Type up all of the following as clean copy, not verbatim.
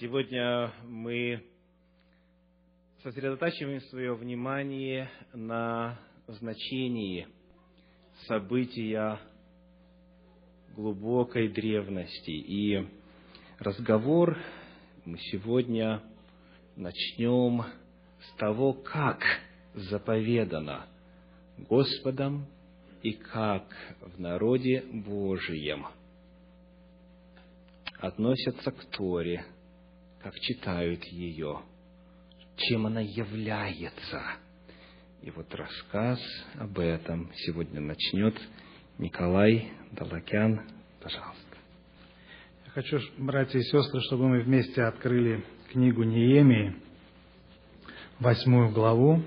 Сегодня мы сосредотачиваем свое внимание на значении события глубокой древности. И разговор мы сегодня начнем с того, как заповедано Господом и как в народе Божием относятся к Торе, как читают ее, чем она является. И вот рассказ об этом сегодня начнет Николай Далакян. Пожалуйста. Я хочу, братья и сестры, чтобы мы вместе открыли книгу Неемии, 8 главу.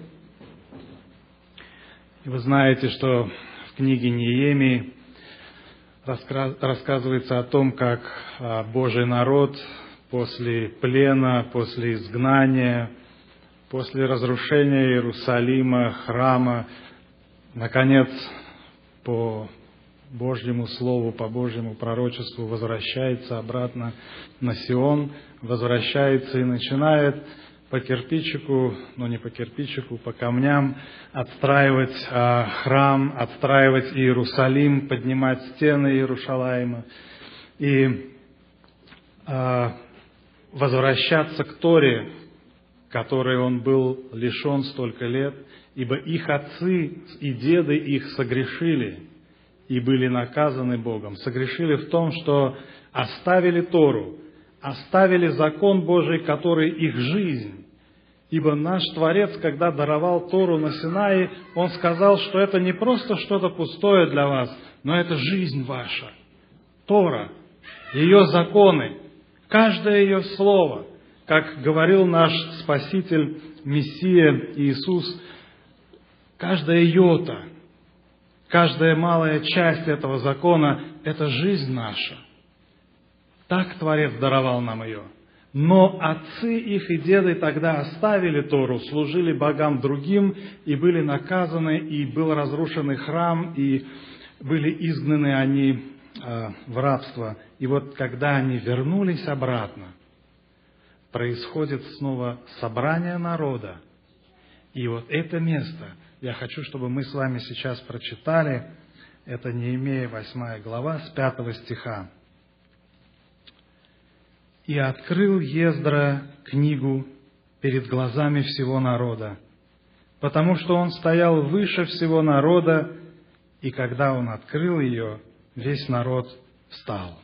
И вы знаете, что в книге Неемии рассказывается о том, как Божий народ после плена, после изгнания, после разрушения Иерусалима, храма, наконец, по Божьему слову, по Божьему пророчеству возвращается обратно на Сион, возвращается и начинает по кирпичику, но не по кирпичику, по камням отстраивать храм, отстраивать Иерусалим, поднимать стены Иерушалаима и возвращаться к Торе, которой он был лишен столько лет, ибо их отцы и деды их согрешили и были наказаны Богом. Согрешили в том, что оставили Тору, оставили закон Божий, который их жизнь. Ибо наш Творец, когда даровал Тору на Синае, Он сказал, что это не просто что-то пустое для вас, но это жизнь ваша. Тора, ее законы, каждое ее слово, как говорил наш Спаситель, Мессия Иисус, каждая йота, каждая малая часть этого закона – это жизнь наша. Так Творец даровал нам ее. Но отцы их и деды тогда оставили Тору, служили богам другим и были наказаны, и был разрушен храм, и были изгнаны они в рабство. И вот когда они вернулись обратно, происходит снова собрание народа. И вот это место, я хочу, чтобы мы с вами сейчас прочитали, это Неемия 8 глава с 5 стиха. «И открыл Ездра книгу перед глазами всего народа, потому что он стоял выше всего народа, и когда он открыл ее, весь народ встал.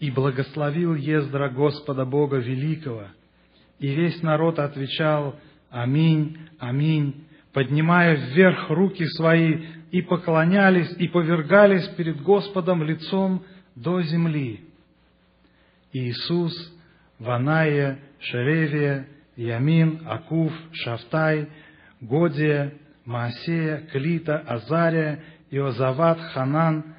И благословил Ездра Господа Бога Великого, и весь народ отвечал: Аминь, Аминь, поднимая вверх руки свои, и поклонялись, и повергались перед Господом лицом до земли. Иисус, Ваная, Шеревия, Ямин, Акуф, Шафтай, Годия, Маасея, Клита, Азария, Иозават, Ханан,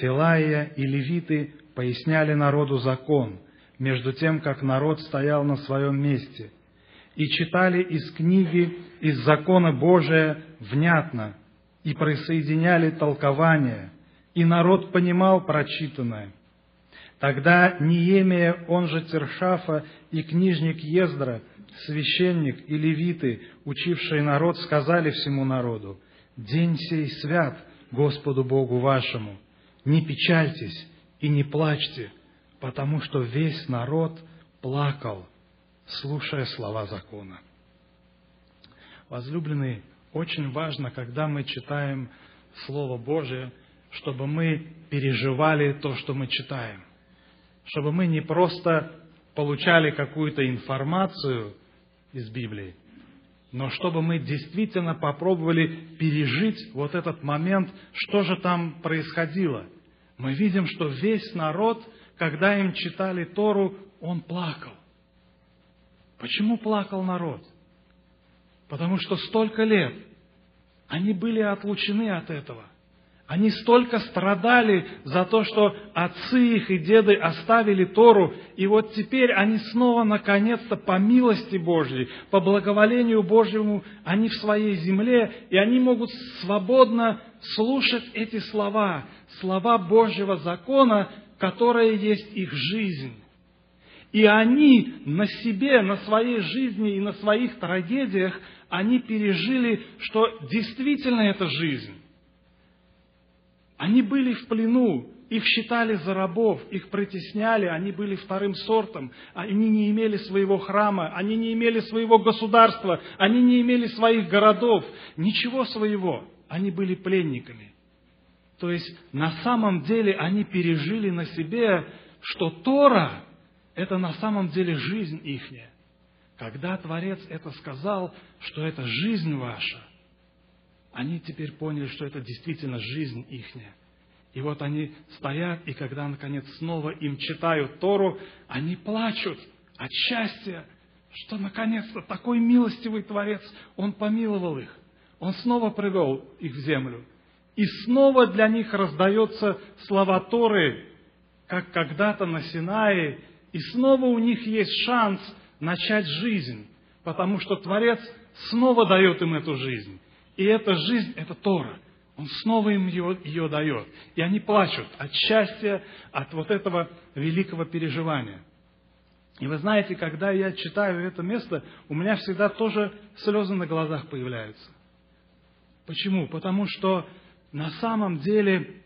Филаия и левиты поясняли народу закон, между тем, как народ стоял на своем месте, и читали из книги, из закона Божия внятно, и присоединяли толкование, и народ понимал прочитанное. Тогда Неемия, он же Тершафа, и книжник Ездра, священник и левиты, учившие народ, сказали всему народу: «День сей свят Господу Богу вашему, не печальтесь и не плачьте, потому что весь народ плакал, слушая слова закона». Возлюбленные, очень важно, когда мы читаем Слово Божие, чтобы мы переживали то, что мы читаем. Чтобы мы не просто получали какую-то информацию из Библии, но чтобы мы действительно попробовали пережить вот этот момент, что же там происходило. Мы видим, что весь народ, когда им читали Тору, он плакал. Почему плакал народ? Потому что столько лет они были отлучены от этого. Они столько страдали за то, что отцы их и деды оставили Тору, и вот теперь они снова, наконец-то, по милости Божьей, по благоволению Божьему, они в своей земле, и они могут свободно слушать эти слова, слова Божьего закона, которые есть их жизнь. И они на себе, на своей жизни и на своих трагедиях, они пережили, что действительно это жизнь. Они были в плену, их считали за рабов, их притесняли, они были вторым сортом, они не имели своего храма, они не имели своего государства, они не имели своих городов, ничего своего, они были пленниками. То есть, на самом деле, они пережили на себе, что Тора – это на самом деле жизнь ихняя. Когда Творец это сказал, что это жизнь ваша, они теперь поняли, что это действительно жизнь ихняя. И вот они стоят, и когда, наконец, снова им читают Тору, они плачут от счастья, что, наконец-то, такой милостивый Творец, Он помиловал их. Он снова привел их в землю. И снова для них раздаются слова Торы, как когда-то на Синае, и снова у них есть шанс начать жизнь, потому что Творец снова дает им эту жизнь. И эта жизнь – это Тора. Он снова им ее дает. И они плачут от счастья, от вот этого великого переживания. И вы знаете, когда я читаю это место, у меня всегда тоже слезы на глазах появляются. Почему? Потому что на самом деле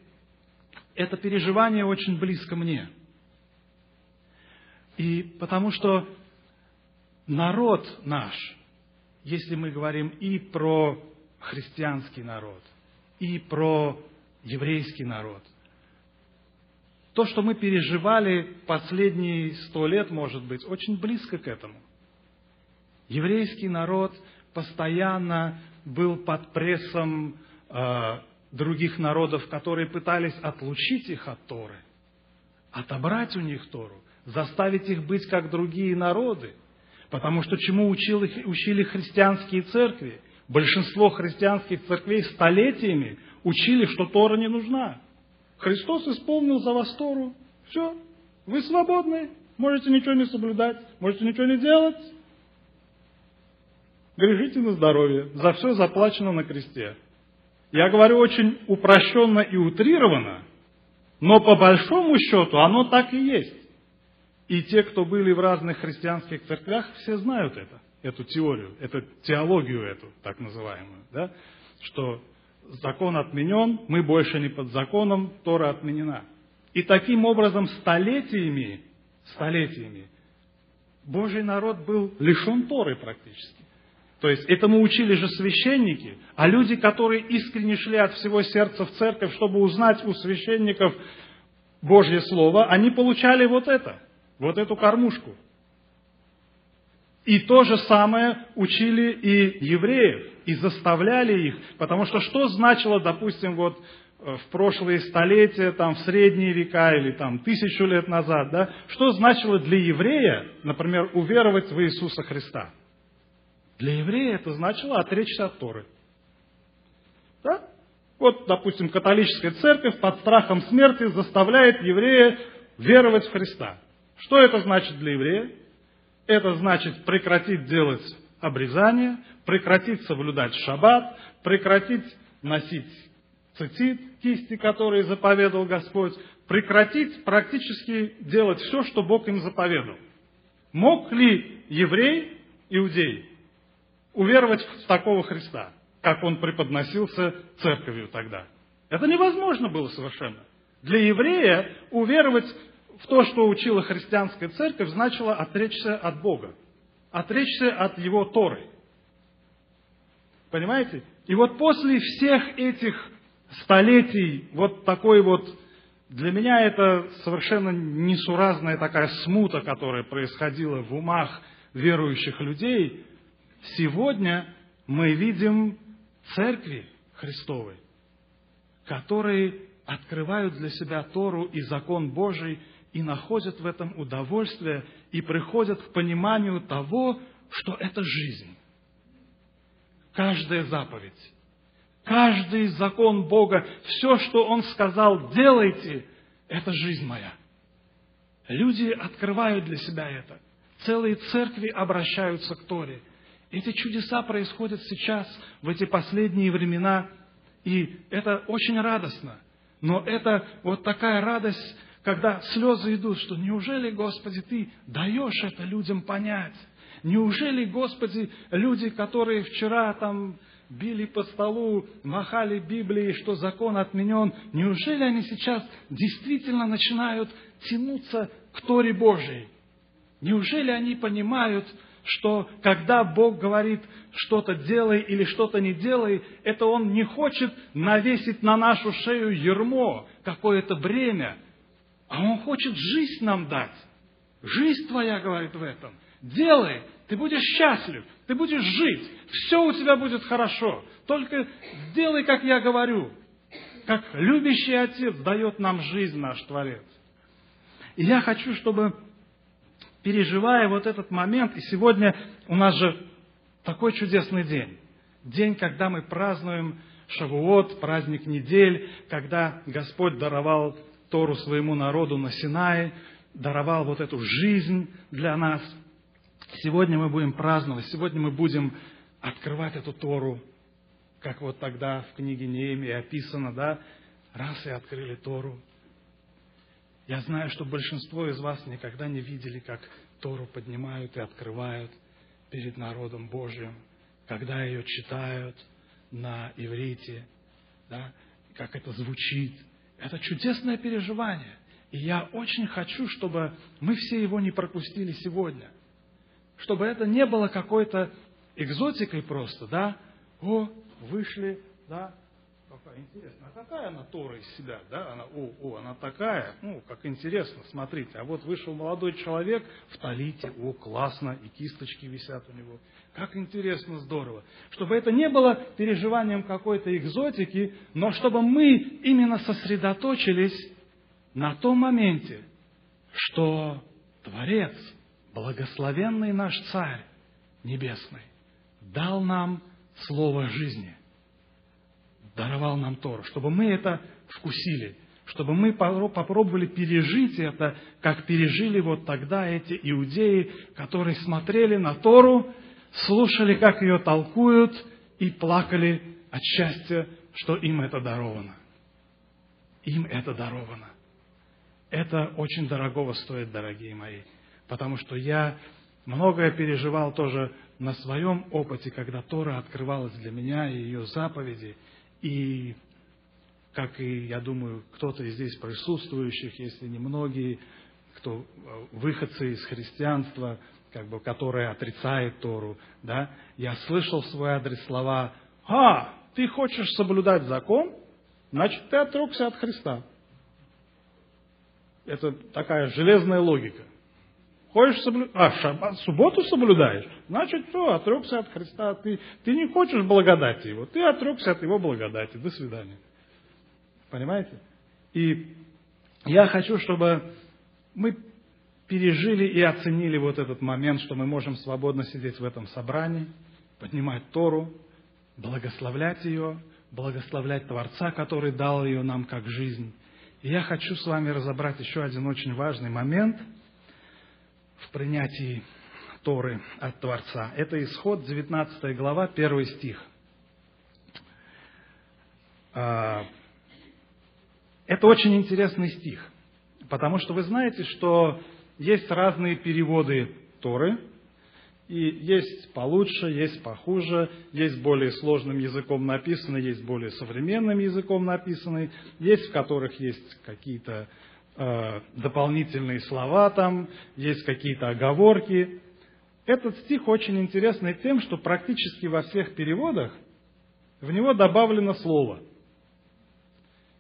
это переживание очень близко мне. И потому что народ наш, если мы говорим и про христианский народ, и про еврейский народ. То, что мы переживали последние 100 лет, может быть, очень близко к этому. Еврейский народ постоянно был под прессом других народов, которые пытались отлучить их от Торы, отобрать у них Тору, заставить их быть как другие народы. Потому что чему учили христианские церкви? Большинство христианских церквей столетиями учили, что Тора не нужна. Христос исполнил за вас Тору. Все, вы свободны, можете ничего не соблюдать, можете ничего не делать. Грешите на здоровье, за все заплачено на кресте. Я говорю очень упрощенно и утрированно, но по большому счету оно так и есть. И те, кто были в разных христианских церквях, все знают это. Эту теорию, эту теологию эту, так называемую, да? Что закон отменен, мы больше не под законом, Тора отменена. И таким образом столетиями Божий народ был лишен Торы практически. То есть этому учили же священники, а люди, которые искренне шли от всего сердца в церковь, чтобы узнать у священников Божье Слово, они получали вот это, вот эту кормушку. И то же самое учили и евреев, и заставляли их. Потому что значило, допустим, вот в прошлые столетия, там, в средние века или там 1000 лет назад, да, что значило для еврея, например, уверовать в Иисуса Христа? Для еврея это значило отречься от Торы. Да? Вот, допустим, католическая церковь под страхом смерти заставляет еврея веровать в Христа. Что это значит для еврея? Это значит прекратить делать обрезание, прекратить соблюдать шаббат, прекратить носить цицит, кисти, которые заповедал Господь, прекратить практически делать все, что Бог им заповедал. Мог ли еврей, иудей, уверовать в такого Христа, как он преподносился церковью тогда? Это невозможно было совершенно. Для еврея уверовать в то, что учила христианская церковь, значило отречься от Бога, отречься от Его Торы. Понимаете? И вот после всех этих столетий, вот такой вот, для меня это совершенно несуразная такая смута, которая происходила в умах верующих людей, сегодня мы видим церкви Христовой, которые открывают для себя Тору и закон Божий, и находят в этом удовольствие, и приходят к пониманию того, что это жизнь. Каждая заповедь, каждый закон Бога, все, что Он сказал, делайте, это жизнь моя. Люди открывают для себя это. Целые церкви обращаются к Торе. Эти чудеса происходят сейчас, в эти последние времена, и это очень радостно. Но это вот такая радость, когда слезы идут, что неужели, Господи, Ты даешь это людям понять? Неужели, Господи, люди, которые вчера там били по столу, махали Библией, что закон отменен, неужели они сейчас действительно начинают тянуться к Торе Божией? Неужели они понимают, что когда Бог говорит, что-то делай или что-то не делай, это Он не хочет навесить на нашу шею ярмо, какое-то бремя, а Он хочет жизнь нам дать. Жизнь твоя, говорит, в этом. Делай, ты будешь счастлив, ты будешь жить, все у тебя будет хорошо. Только делай, как я говорю, как любящий Отец дает нам жизнь, наш Творец. И я хочу, чтобы, переживая вот этот момент, и сегодня у нас же такой чудесный день. День, когда мы празднуем Шавуот, праздник недель, когда Господь даровал Тору своему народу на Синае, даровал вот эту жизнь для нас. Сегодня мы будем праздновать, сегодня мы будем открывать эту Тору, как вот тогда в книге Неемии описано, да? Раз и открыли Тору. Я знаю, что большинство из вас никогда не видели, как Тору поднимают и открывают перед народом Божьим, когда ее читают на иврите, да, как это звучит. Это чудесное переживание. И я очень хочу, чтобы мы все его не пропустили сегодня. Чтобы это не было какой-то экзотикой просто, да? О, вышли, да? Какая интересная, а какая она Тора из себя, да? Она, она такая, ну, как интересно, смотрите. А вот вышел молодой человек в талите, о, классно, и кисточки висят у него. Как интересно, здорово. Чтобы это не было переживанием какой-то экзотики, но чтобы мы именно сосредоточились на том моменте, что Творец, благословенный наш Царь Небесный, дал нам слово жизни. Даровал нам Тору, чтобы мы это вкусили, чтобы мы попробовали пережить это, как пережили вот тогда эти иудеи, которые смотрели на Тору, слушали, как ее толкуют, и плакали от счастья, что им это даровано. Им это даровано. Это очень дорогого стоит, дорогие мои, потому что я многое переживал тоже на своем опыте, когда Тора открывалась для меня и ее заповеди. И, как и, я думаю, кто-то из здесь присутствующих, если не многие, кто выходцы из христианства, как бы, которые отрицают Тору, да, я слышал в свой адрес слова: «А, ты хочешь соблюдать закон? Значит, ты отрекся от Христа». Это такая железная логика. Хочешь соблюдать? Субботу соблюдаешь? Значит, все, отрекся от Христа. Ты не хочешь благодати Его, ты отрекся от Его благодати. До свидания. Понимаете? И я хочу, чтобы мы пережили и оценили вот этот момент, что мы можем свободно сидеть в этом собрании, поднимать Тору, благословлять ее, благословлять Творца, который дал ее нам как жизнь. И я хочу с вами разобрать еще один очень важный момент – в принятии Торы от Творца. Это Исход, 19 глава, 1 стих. Это очень интересный стих, потому что вы знаете, что есть разные переводы Торы, и есть получше, есть похуже, есть более сложным языком написанный, есть более современным языком написанный, есть в которых есть какие-то дополнительные слова там, есть какие-то оговорки. Этот стих очень интересный тем, что практически во всех переводах в него добавлено слово.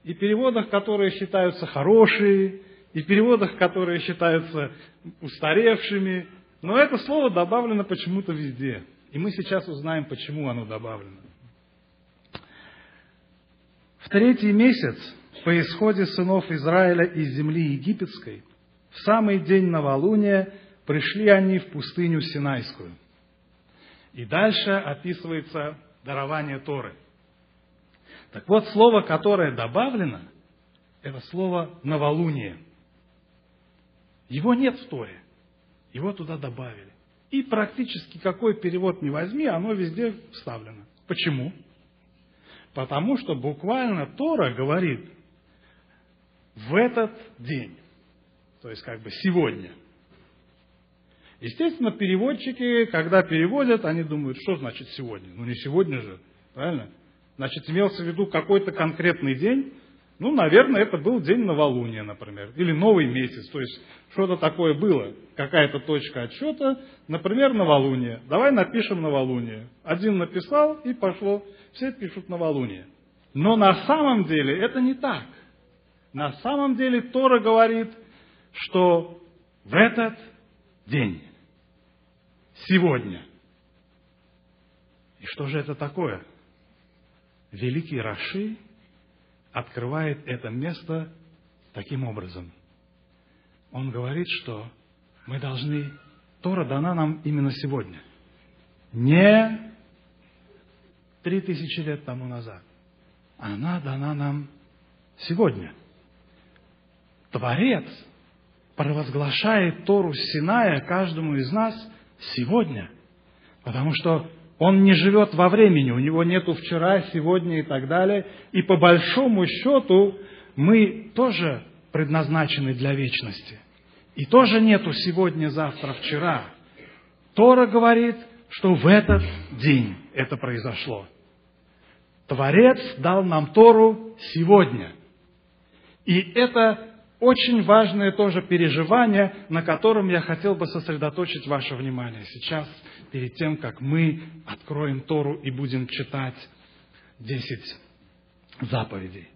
И в переводах, которые считаются хорошие, и в переводах, которые считаются устаревшими, но это слово добавлено почему-то везде. И мы сейчас узнаем, почему оно добавлено. В третий месяц по исходе сынов Израиля из земли египетской, в самый день новолуния пришли они в пустыню Синайскую. И дальше описывается дарование Торы. Так вот, слово, которое добавлено, это слово «новолуние». Его нет в Торе, его туда добавили. И практически какой перевод ни возьми, оно везде вставлено. Почему? Потому что буквально Тора говорит: в этот день, То есть, как бы сегодня. Естественно, переводчики, когда переводят, они думают, что значит сегодня? Ну, не сегодня же, правильно? Значит, имелся в виду какой-то конкретный день. Ну, наверное, это был день новолуния, например, или новый месяц. То есть, что-то такое было, какая-то точка отсчета. Например, новолуние. Давай напишем новолуние. Один написал, и пошло. Все пишут новолуние. Но на самом деле это не так. На самом деле Тора говорит, что в этот день, сегодня. И что же это такое? Великий Раши открывает это место таким образом. Он говорит, что мы должны... Тора дана нам именно сегодня. Не 3000 лет тому назад. Она дана нам сегодня. Творец провозглашает Тору Синая каждому из нас сегодня. Потому что он не живет во времени, у него нету вчера, сегодня и так далее. И по большому счету мы тоже предназначены для вечности. И тоже нету сегодня, завтра, вчера. Тора говорит, что в этот день это произошло. Творец дал нам Тору сегодня. И это очень важное тоже переживание, на котором я хотел бы сосредоточить ваше внимание сейчас, перед тем, как мы откроем Тору и будем читать 10 заповедей.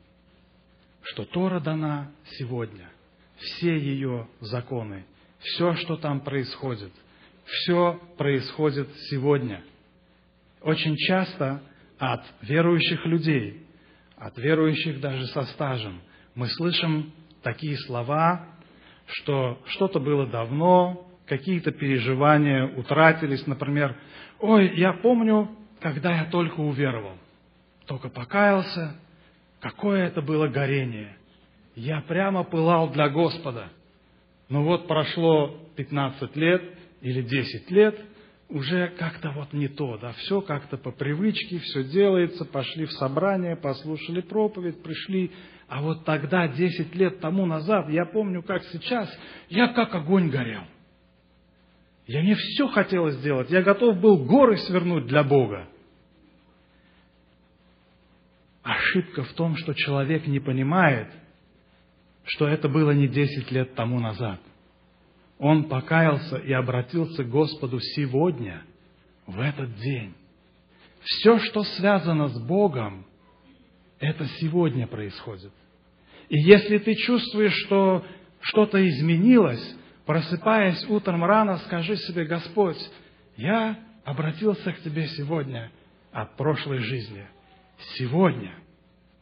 Что Тора дана сегодня, все ее законы, все, что там происходит, все происходит сегодня. Очень часто от верующих людей, от верующих даже со стажем, мы слышим такие слова, что что-то было давно, какие-то переживания утратились. Например, «Ой, я помню, когда я только уверовал, только покаялся, какое это было горение! Я прямо пылал для Господа. Но вот прошло 15 лет или 10 лет, уже как-то вот не то, да, все как-то по привычке, все делается, пошли в собрание, послушали проповедь, пришли. А вот тогда, 10 лет тому назад, я помню, как сейчас, я как огонь горел. Я мне все хотелось сделать, я готов был горы свернуть для Бога». Ошибка в том, что человек не понимает, что это было не 10 лет тому назад. Он покаялся и обратился к Господу сегодня, в этот день. Все, что связано с Богом, это сегодня происходит. И если ты чувствуешь, что что-то изменилось, просыпаясь утром рано, скажи себе: «Господь, я обратился к Тебе сегодня от прошлой жизни. Сегодня,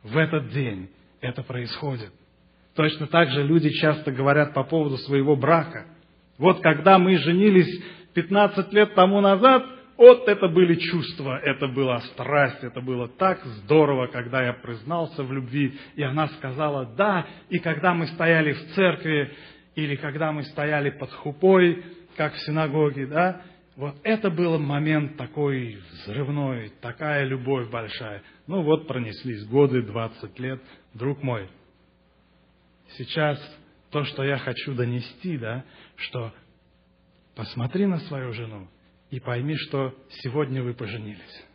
в этот день, это происходит». Точно так же люди часто говорят по поводу своего брака. «Вот когда мы женились 15 лет тому назад, вот это были чувства, это была страсть, это было так здорово, когда я признался в любви, и она сказала «да», и когда мы стояли в церкви, или когда мы стояли под хупой, как в синагоге, да, вот это был момент такой взрывной, такая любовь большая. Ну вот пронеслись годы, 20 лет, друг мой». Сейчас то, что я хочу донести, да, что посмотри на свою жену, и пойми, что сегодня вы поженились.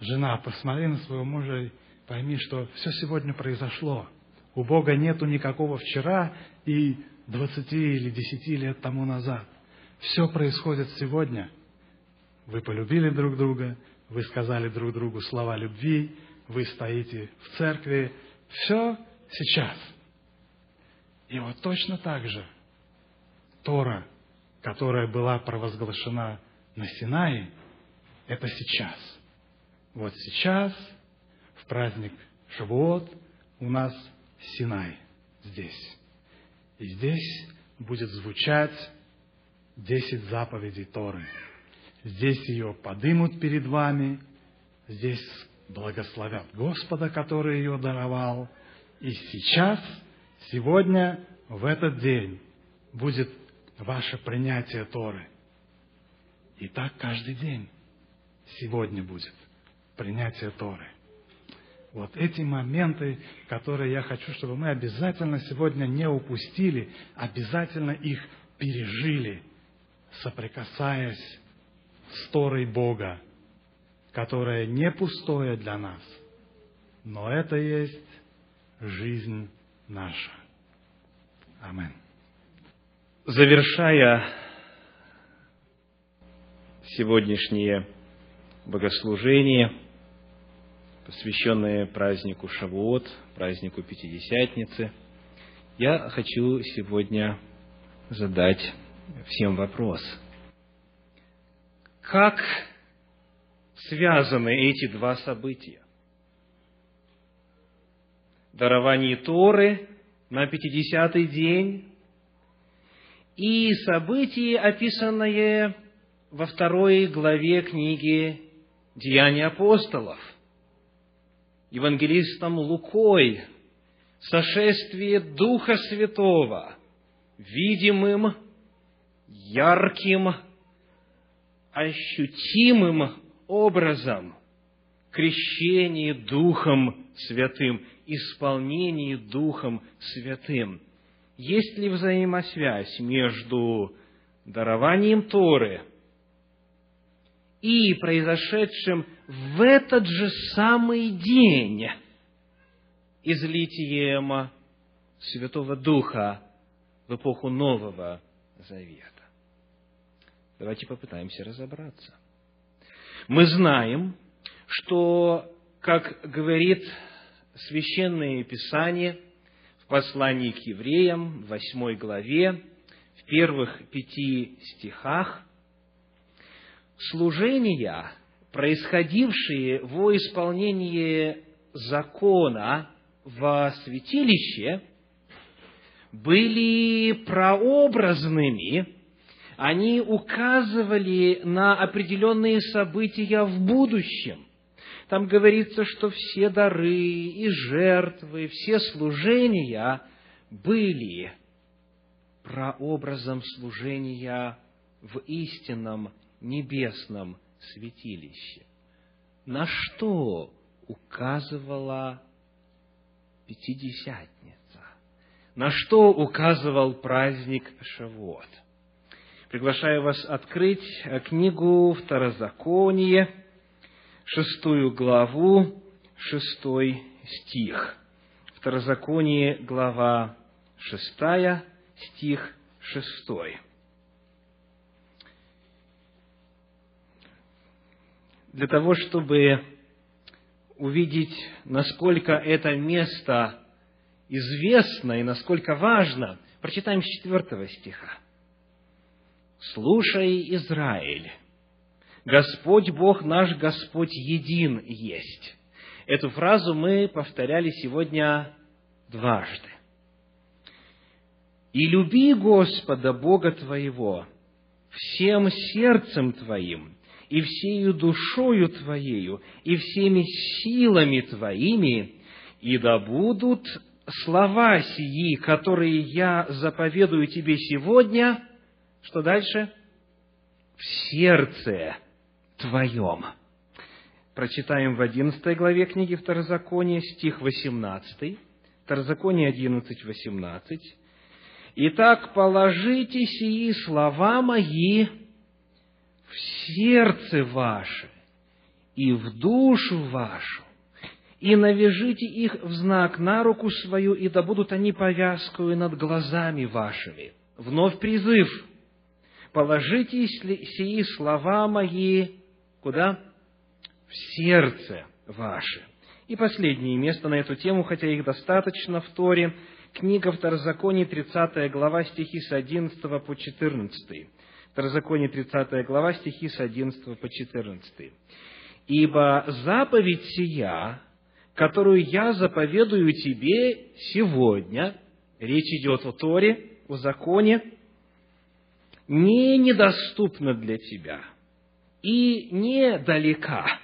Жена, посмотри на своего мужа и пойми, что все сегодня произошло. У Бога нету никакого вчера и 20 или 10 лет тому назад. Все происходит сегодня. Вы полюбили друг друга, вы сказали друг другу слова любви, вы стоите в церкви. Все сейчас. И вот точно так же Тора, которая была провозглашена на Синае, это сейчас. Вот сейчас, в праздник Шавуот, у нас Синай здесь. И здесь будет звучать 10 заповедей Торы. Здесь ее подымут перед вами, здесь благословят Господа, который ее даровал. И сейчас, сегодня, в этот день будет ваше принятие Торы. И так каждый день сегодня будет принятие Торы. Вот эти моменты, которые я хочу, чтобы мы обязательно сегодня не упустили, обязательно их пережили, соприкасаясь с Торой Бога, которая не пустое для нас, но это есть жизнь наша. Амин. Завершая сегодняшнее богослужение, посвященное празднику Шавуот, празднику Пятидесятницы, я хочу сегодня задать всем вопрос. Как связаны эти два события? Дарование Торы на 50-й день и события, описанные во 2 главе книги «Деяния апостолов» евангелистом Лукой, сошествие Духа Святого, видимым, ярким, ощутимым образом, крещение Духом Святым, исполнение Духом Святым. Есть ли взаимосвязь между дарованием Торы и произошедшим в этот же самый день излитием Святого Духа в эпоху Нового Завета? Давайте попытаемся разобраться. Мы знаем, что, как говорит Священное Писание в послании к евреям, в 8 главе, в первых 5 стихах, служения, происходившие во исполнении закона во святилище, были прообразными, они указывали на определенные события в будущем. Там говорится, что все дары и жертвы, все служения были прообразом служения в истинном небесном святилище. На что указывала Пятидесятница? На что указывал праздник Шавуот? Приглашаю вас открыть книгу Второзаконие, 6 главу, 6 стих. Второзаконие, глава 6, стих 6. Для того, чтобы увидеть, насколько это место известно и насколько важно, прочитаем с 4 стиха. «Слушай, Израиль, Господь Бог наш, Господь един есть». Эту фразу мы повторяли сегодня дважды. «И люби Господа Бога твоего всем сердцем твоим, и всею душою твоею, и всеми силами твоими, и да будут слова сии, которые я заповедую тебе сегодня». Что дальше? «В сердце твоем». Прочитаем в 11 главе книги Второзакония, стих 18. Второзаконие 11, 18. «Итак, положите сии слова мои в сердце ваше и в душу вашу, и навяжите их в знак на руку свою, и да будут они повязкою над глазами вашими». Вновь призыв. «Положите сии слова мои» куда? «В сердце ваше». И последнее место на эту тему, хотя их достаточно в Торе, книга Второзаконие, 30 глава, стихи с 11 по 14. Второзаконие, 30 глава, стихи с 11 по 14. «Ибо заповедь сия, которую я заповедую тебе сегодня», речь идет о Торе, о законе, «не недоступна для тебя и недалека.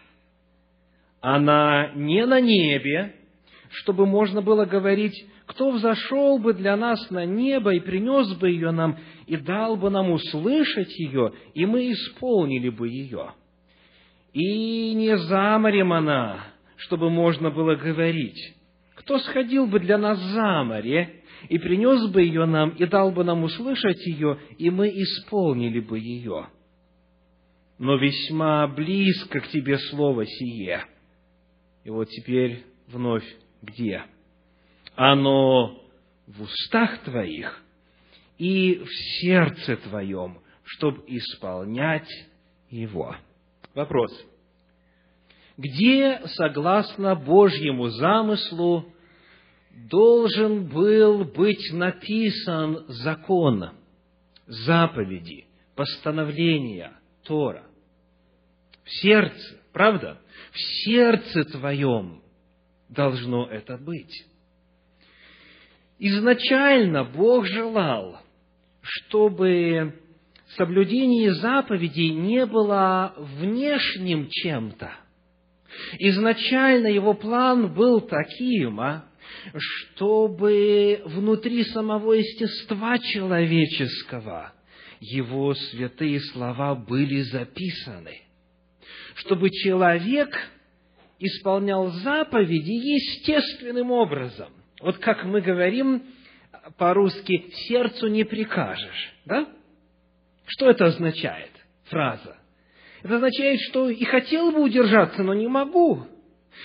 Она не на небе, чтобы можно было говорить, кто взошел бы для нас на небо и принес бы ее нам, и дал бы нам услышать ее, и мы исполнили бы ее. И не за морем она, чтобы можно было говорить? Кто сходил бы для нас за море и принес бы ее нам, и дал бы нам услышать ее, и мы исполнили бы ее? Но весьма близко к тебе слово сие». И вот теперь вновь где? «Оно в устах твоих и в сердце твоем, чтобы исполнять его». Вопрос. Где, согласно Божьему замыслу, должен был быть написан закон, заповеди, постановления, Тора? В сердце, правда? В сердце твоем должно это быть. Изначально Бог желал, чтобы соблюдение заповедей не было внешним чем-то. Изначально его план был таким, чтобы внутри самого естества человеческого его святые слова были записаны, чтобы человек исполнял заповеди естественным образом. Вот как мы говорим по-русски «сердцу не прикажешь», да? Что это означает, фраза? Это означает, что и хотел бы удержаться, но не могу,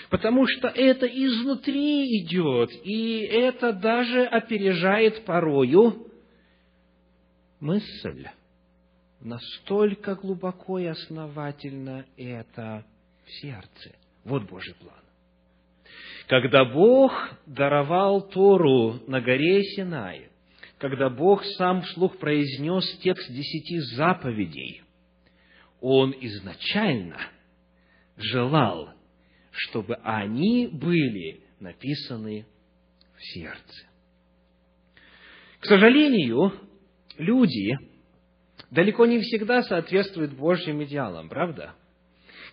потому что это изнутри идет, и это даже опережает порою мысль. Настолько глубоко и основательно это в сердце. Вот Божий план. Когда Бог даровал Тору на горе Синай, когда Бог сам вслух произнес текст 10 заповедей, Он изначально желал, чтобы они были написаны в сердце. К сожалению, люди далеко не всегда соответствуют Божьим идеалам, правда?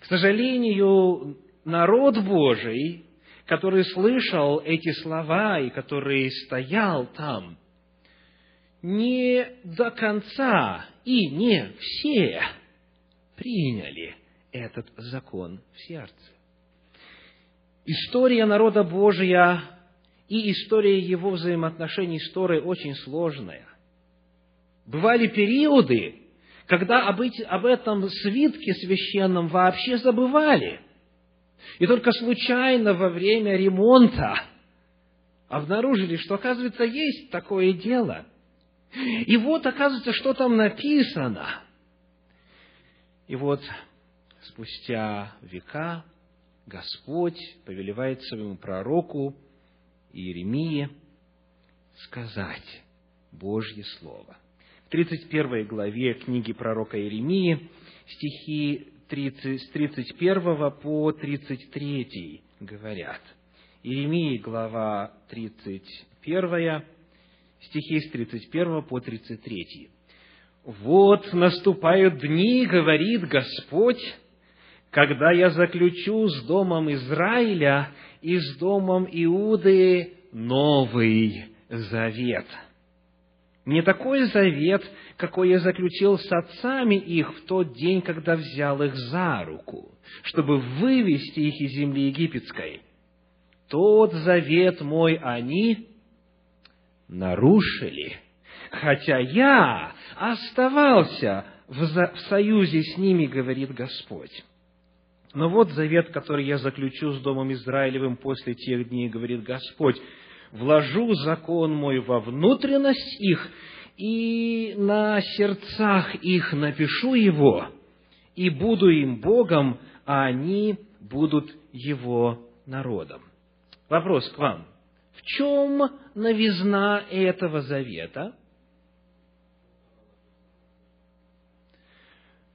К сожалению, народ Божий, который слышал эти слова и который стоял там, не до конца и не все приняли этот закон в сердце. История народа Божия и история его взаимоотношений с Торой очень сложная. Бывали периоды, когда об этом свитке священном вообще забывали. И только случайно во время ремонта обнаружили, что, оказывается, есть такое дело. И вот, оказывается, что там написано. И вот, спустя века, Господь повелевает своему пророку Иеремии сказать Божье Слово. В 31 главе книги пророка Иеремии, стихи с 31 по 33 говорят. Иеремии, глава 31, стихи с 31 по 33. «Вот наступают дни, — говорит Господь, — когда я заключу с домом Израиля и с домом Иуды новый завет. Не такой завет, какой я заключил с отцами их в тот день, когда взял их за руку, чтобы вывести их из земли египетской. Тот завет мой они нарушили, хотя я оставался в союзе с ними, говорит Господь. Но вот завет, который я заключу с домом Израилевым после тех дней, говорит Господь, вложу закон мой во внутренность их, и на сердцах их напишу его, и буду им Богом, а они будут его народом». Вопрос к вам. В чем новизна этого завета?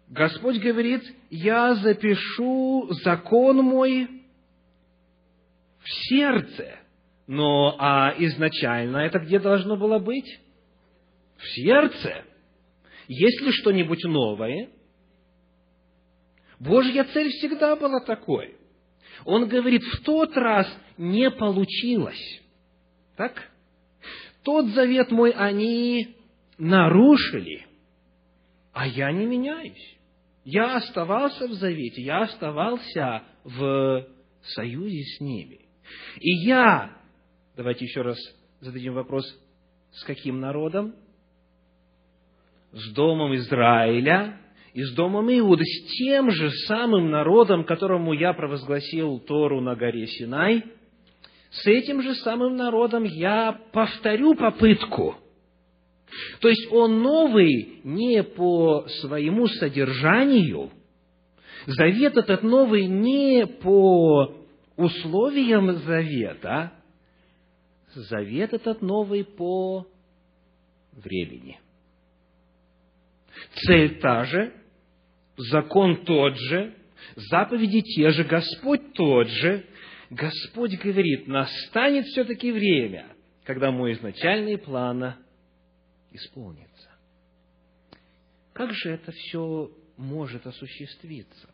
Господь говорит: «Я запишу закон мой в сердце». Но изначально это где должно было быть? В сердце. Есть ли что-нибудь новое? Божья цель всегда была такой. Он говорит: в тот раз не получилось. Так? Тот завет мой они нарушили, а я не меняюсь. Я оставался в завете, я оставался в в союзе с ними. И я, давайте еще раз зададим вопрос, с каким народом? С домом Израиля и с домом Иуды, с тем же самым народом, которому я провозгласил Тору на горе Синай, с этим же самым народом я повторю попытку. То есть, он новый не по своему содержанию, завет этот новый не по условиям завета, завет этот новый по времени. Цель та же, закон тот же, заповеди те же, Господь тот же. Господь говорит, настанет все-таки время, когда мой изначальный план исполнится. Как же это все может осуществиться,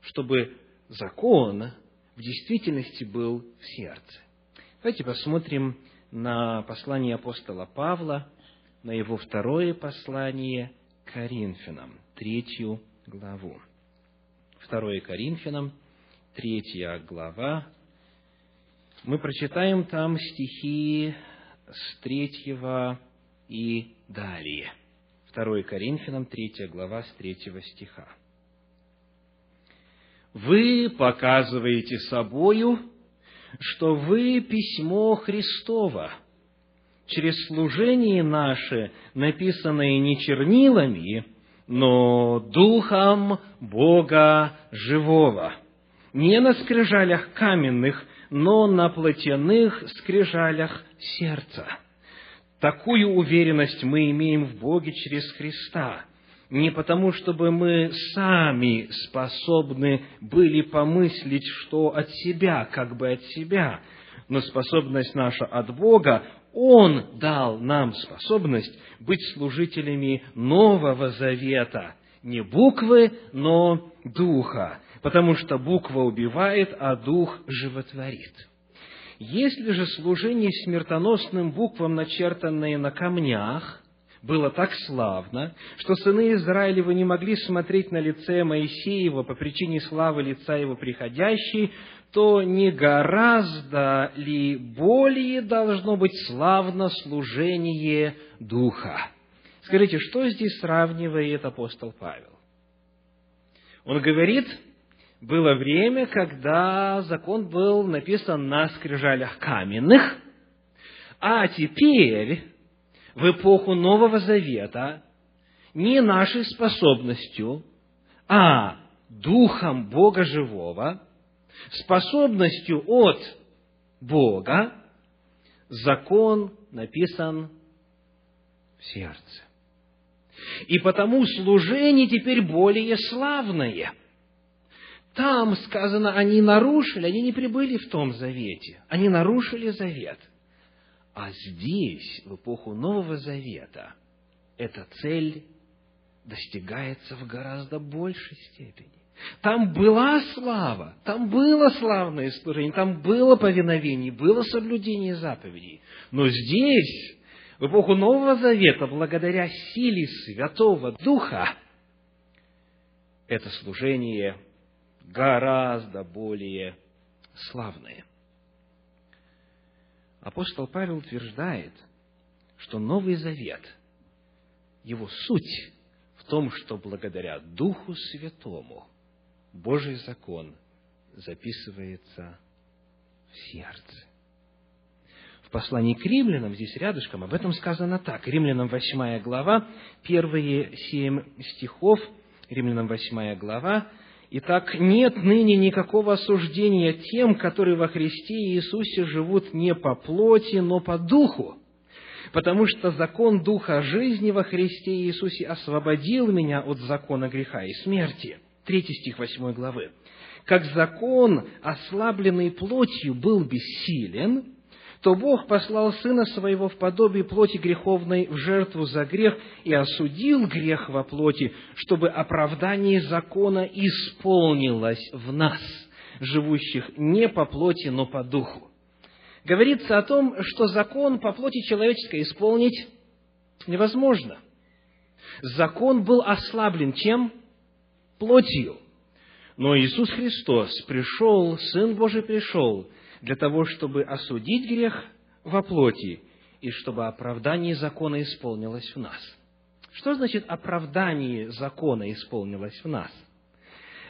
чтобы закон в действительности был в сердце? Давайте посмотрим на послание апостола Павла, на его второе послание Коринфянам, 3 главу. 2 Коринфянам, 3 глава. Мы прочитаем там стихи с 3 и далее. 2 Коринфянам, 3 глава, с 3 стиха. «Вы показываете собою, что вы письмо Христово, через служение наше, написанное не чернилами, но Духом Бога Живого, не на скрижалях каменных, но на плотяных скрижалях сердца. Такую уверенность мы имеем в Боге через Христа, не потому, чтобы мы сами способны были помыслить, что от себя, как бы от себя, но способность наша от Бога. Он дал нам способность быть служителями Нового Завета, не буквы, но Духа, потому что буква убивает, а Дух животворит. Если же служение смертоносным буквам, начертанное на камнях, было так славно, что сыны Израилевы не могли смотреть на лице Моисеева по причине славы лица его приходящей, то не гораздо ли более должно быть славно служение Духа?» Скажите, что здесь сравнивает апостол Павел? Он говорит, было время, когда закон был написан на скрижалях каменных, а теперь, в эпоху Нового Завета, не нашей способностью, а Духом Бога Живого, способностью от Бога, закон написан в сердце. И потому служение теперь более славное. Там сказано, они нарушили, они не прибыли в том завете, они нарушили завет. А здесь, в эпоху Нового Завета, эта цель достигается в гораздо большей степени. Там была слава, там было славное служение, там было повиновение, было соблюдение заповедей. Но здесь, в эпоху Нового Завета, благодаря силе Святого Духа, это служение гораздо более славное. Апостол Павел утверждает, что Новый Завет, его суть в том, что благодаря Духу Святому Божий закон записывается в сердце. В послании к римлянам, здесь рядышком, об этом сказано так. Римлянам 8 глава, первые 7 стихов, Римлянам 8 глава. «Итак, нет ныне никакого осуждения тем, которые во Христе Иисусе живут не по плоти, но по Духу, потому что закон Духа жизни во Христе Иисусе освободил меня от закона греха и смерти». 3 стих 8 главы. «Как закон, ослабленный плотью, был бессилен, то Бог послал Сына Своего в подобие плоти греховной в жертву за грех и осудил грех во плоти, чтобы оправдание закона исполнилось в нас, живущих не по плоти, но по духу». Говорится о том, что закон по плоти человеческой исполнить невозможно. Закон был ослаблен чем? Плотью. Но Иисус Христос пришел, Сын Божий пришел для того, чтобы осудить грех во плоти и чтобы оправдание закона исполнилось в нас. Что значит оправдание закона исполнилось в нас?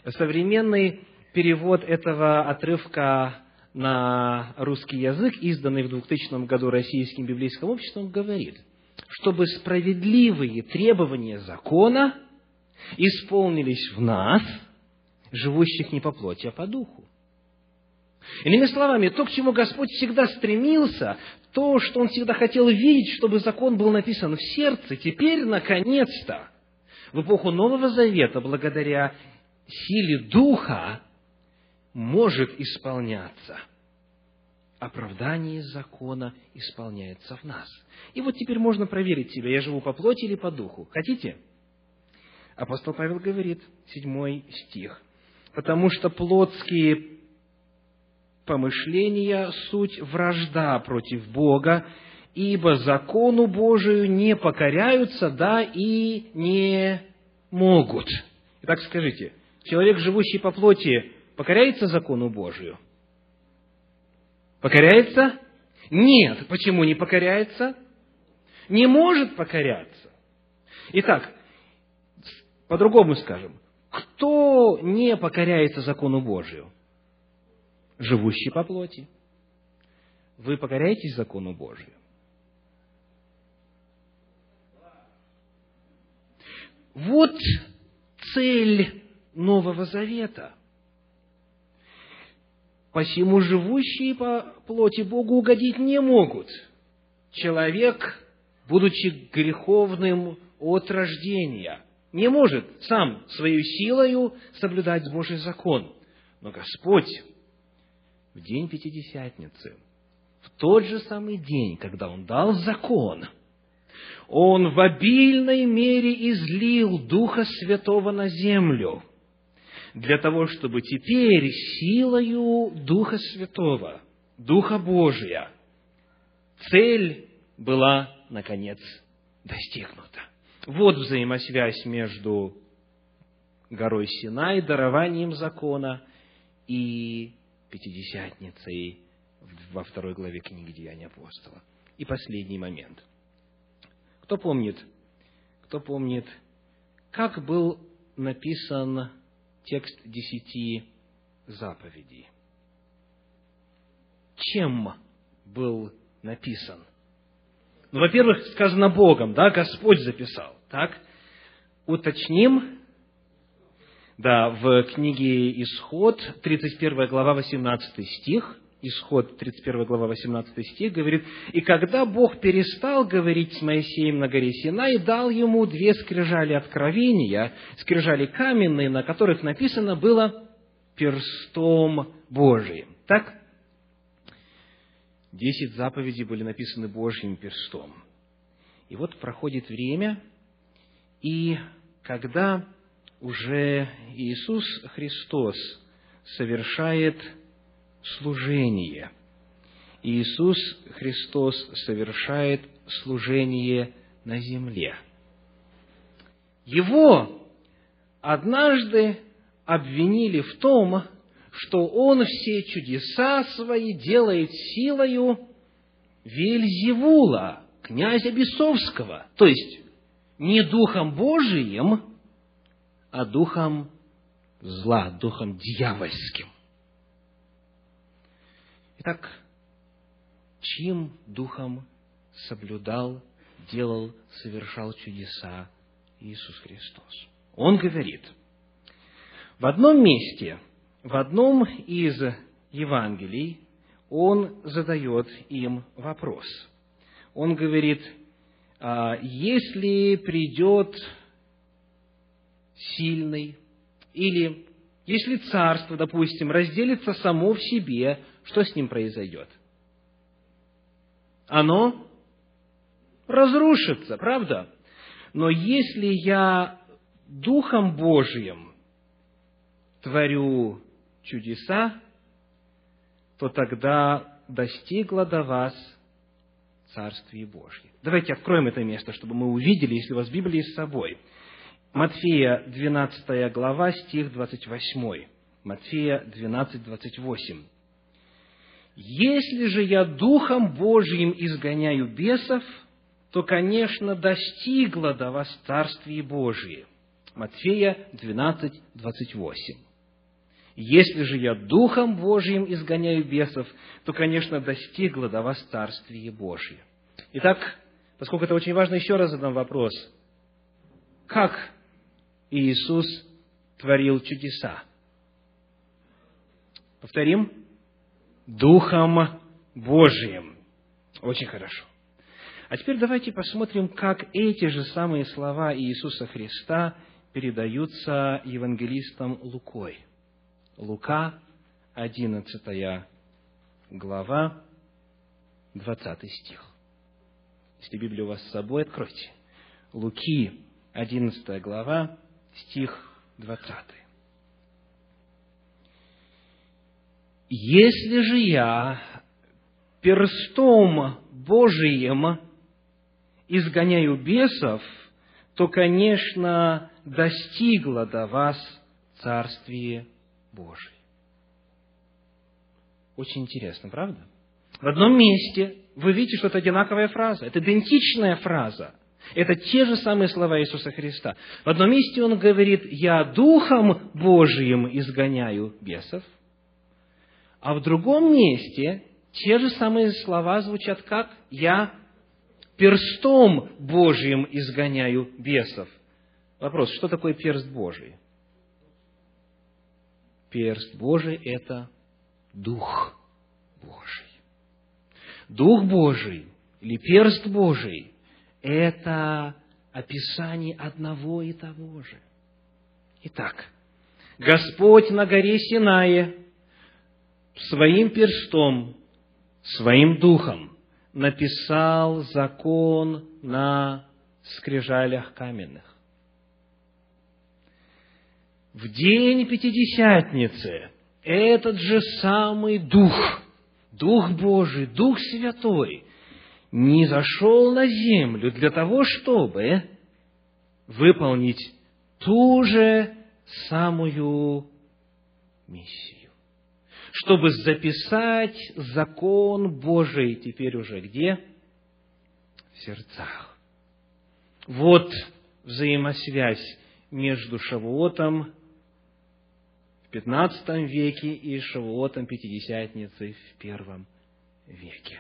Современный перевод этого отрывка на русский язык, изданный в 2000 году Российским библейским обществом, говорит, чтобы справедливые требования закона исполнились в нас, живущих не по плоти, а по духу. Иными словами, то, к чему Господь всегда стремился, то, что Он всегда хотел видеть, чтобы закон был написан в сердце, теперь, наконец-то, в эпоху Нового Завета, благодаря силе Духа, может исполняться. Оправдание закона исполняется в нас. И вот теперь можно проверить себя, я живу по плоти или по духу. Хотите? Апостол Павел говорит, 7 стих, «Потому что плотские помышления – суть вражда против Бога, ибо закону Божию не покоряются, да и не могут». Итак, скажите, человек, живущий по плоти, покоряется закону Божию? Покоряется? Нет. Почему не покоряется? Не может покоряться. Итак, по-другому скажем, кто не покоряется закону Божию? Живущий по плоти. Вы покоряетесь закону Божию? Вот цель Нового Завета. Посему живущие по плоти Богу угодить не могут. Человек, будучи греховным от рождения, не может сам своей силою соблюдать Божий закон. Но Господь в день Пятидесятницы, в тот же самый день, когда Он дал закон, Он в обильной мере излил Духа Святого на землю, для того, чтобы теперь силою Духа Святого, Духа Божия, цель была, наконец, достигнута. Вот взаимосвязь между горой Синай, дарованием закона и Пятидесятницей во 2 главе книги Деяний апостола. И последний момент. Кто помнит, как был написан текст 10 заповедей? Чем был написан? Ну, во-первых, сказано Богом, да, Господь записал, так? Уточним, да, в книге Исход, 31 глава, 18 стих, Исход, 31 глава, 18 стих, говорит, «И когда Бог перестал говорить с Моисеем на горе Синай, дал ему 2 скрижали откровения, скрижали каменные, на которых написано было перстом Божиим». Так? 10 заповедей были написаны Божьим перстом. И вот проходит время, и когда уже Иисус Христос совершает служение. Иисус Христос совершает служение на земле. Его однажды обвинили в том, что Он все чудеса свои делает силою Вельзевула, князя бесовского, то есть не Духом Божиим, а духом зла, духом дьявольским. Итак, чьим духом соблюдал, делал, совершал чудеса Иисус Христос? Он говорит, в одном месте, в одном из Евангелий, Он задает им вопрос. Он говорит, если придет сильный, или если царство, допустим, разделится само в себе, что с ним произойдет? Оно разрушится, правда? Но если я Духом Божиим творю чудеса, то тогда достигло до вас Царствие Божье. Давайте откроем это место, чтобы мы увидели, если у вас Библия с собой. Матфея, 12 глава, стих 28. Матфея 12:28. «Если же я Духом Божиим изгоняю бесов, то, конечно, достигло до вас Царствие Божие». Матфея 12:28. «Если же я Духом Божиим изгоняю бесов, то, конечно, достигло до вас Царствие Божие». Итак, поскольку это очень важно, еще раз задам вопрос. Как Иисус творил чудеса? Повторим. Духом Божиим. Очень хорошо. А теперь давайте посмотрим, как эти же самые слова Иисуса Христа передаются евангелистом Лукой. Лука, 11 глава, 20 стих. Если Библия у вас с собой, откройте. Луки, 11 глава, стих 20. «Если же я перстом Божиим изгоняю бесов, то, конечно, достигло до вас Царствие Божие». Очень интересно, правда? В одном месте вы видите, что это одинаковая фраза, это идентичная фраза. Это те же самые слова Иисуса Христа. В одном месте Он говорит: «Я Духом Божиим изгоняю бесов», а в другом месте те же самые слова звучат как: «Я перстом Божиим изгоняю бесов». Вопрос: что такое перст Божий? Перст Божий – это Дух Божий. Дух Божий или перст Божий – это описание одного и того же. Итак, Господь на горе Синае своим перстом, своим духом написал закон на скрижалях каменных. В день Пятидесятницы этот же самый Дух, Дух Божий, Дух Святой, низошел на землю для того, чтобы выполнить ту же самую миссию. Чтобы записать закон Божий теперь уже где? В сердцах. Вот взаимосвязь между Шавуотом в 15 веке и Шавуотом Пятидесятницы в первом веке.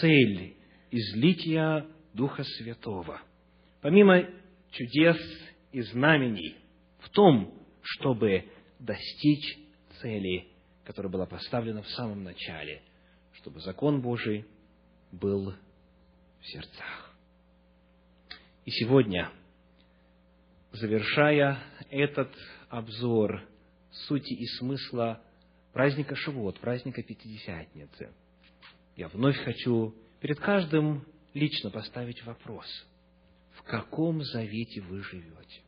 Цель излития Духа Святого, помимо чудес и знамений, в том, чтобы достичь цели, которая была поставлена в самом начале, чтобы закон Божий был в сердцах. И сегодня, завершая этот обзор сути и смысла праздника Шавуот, праздника Пятидесятницы, я вновь хочу перед каждым лично поставить вопрос: в каком завете вы живете?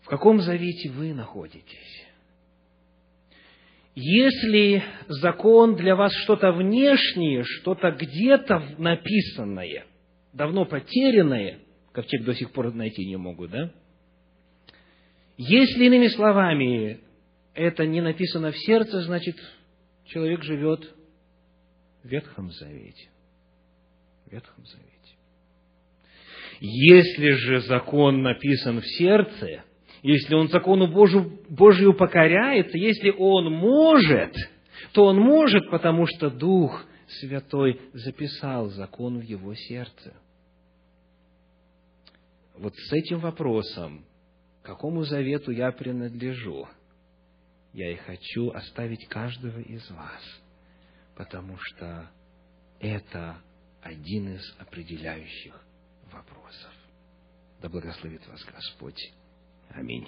В каком завете вы находитесь? Если закон для вас что-то внешнее, что-то где-то написанное, давно потерянное, ковчег до сих пор найти не могут, да? Если, иными словами, это не написано в сердце, значит, человек живет в Ветхом Завете. В Ветхом Завете. Если же закон написан в сердце, если он закону Божию покоряется, если он может, то он может, потому что Дух Святой записал закон в его сердце. Вот с этим вопросом, к какому завету я принадлежу, я и хочу оставить каждого из вас, потому что это один из определяющих вопросов. Да благословит вас Господь. Аминь.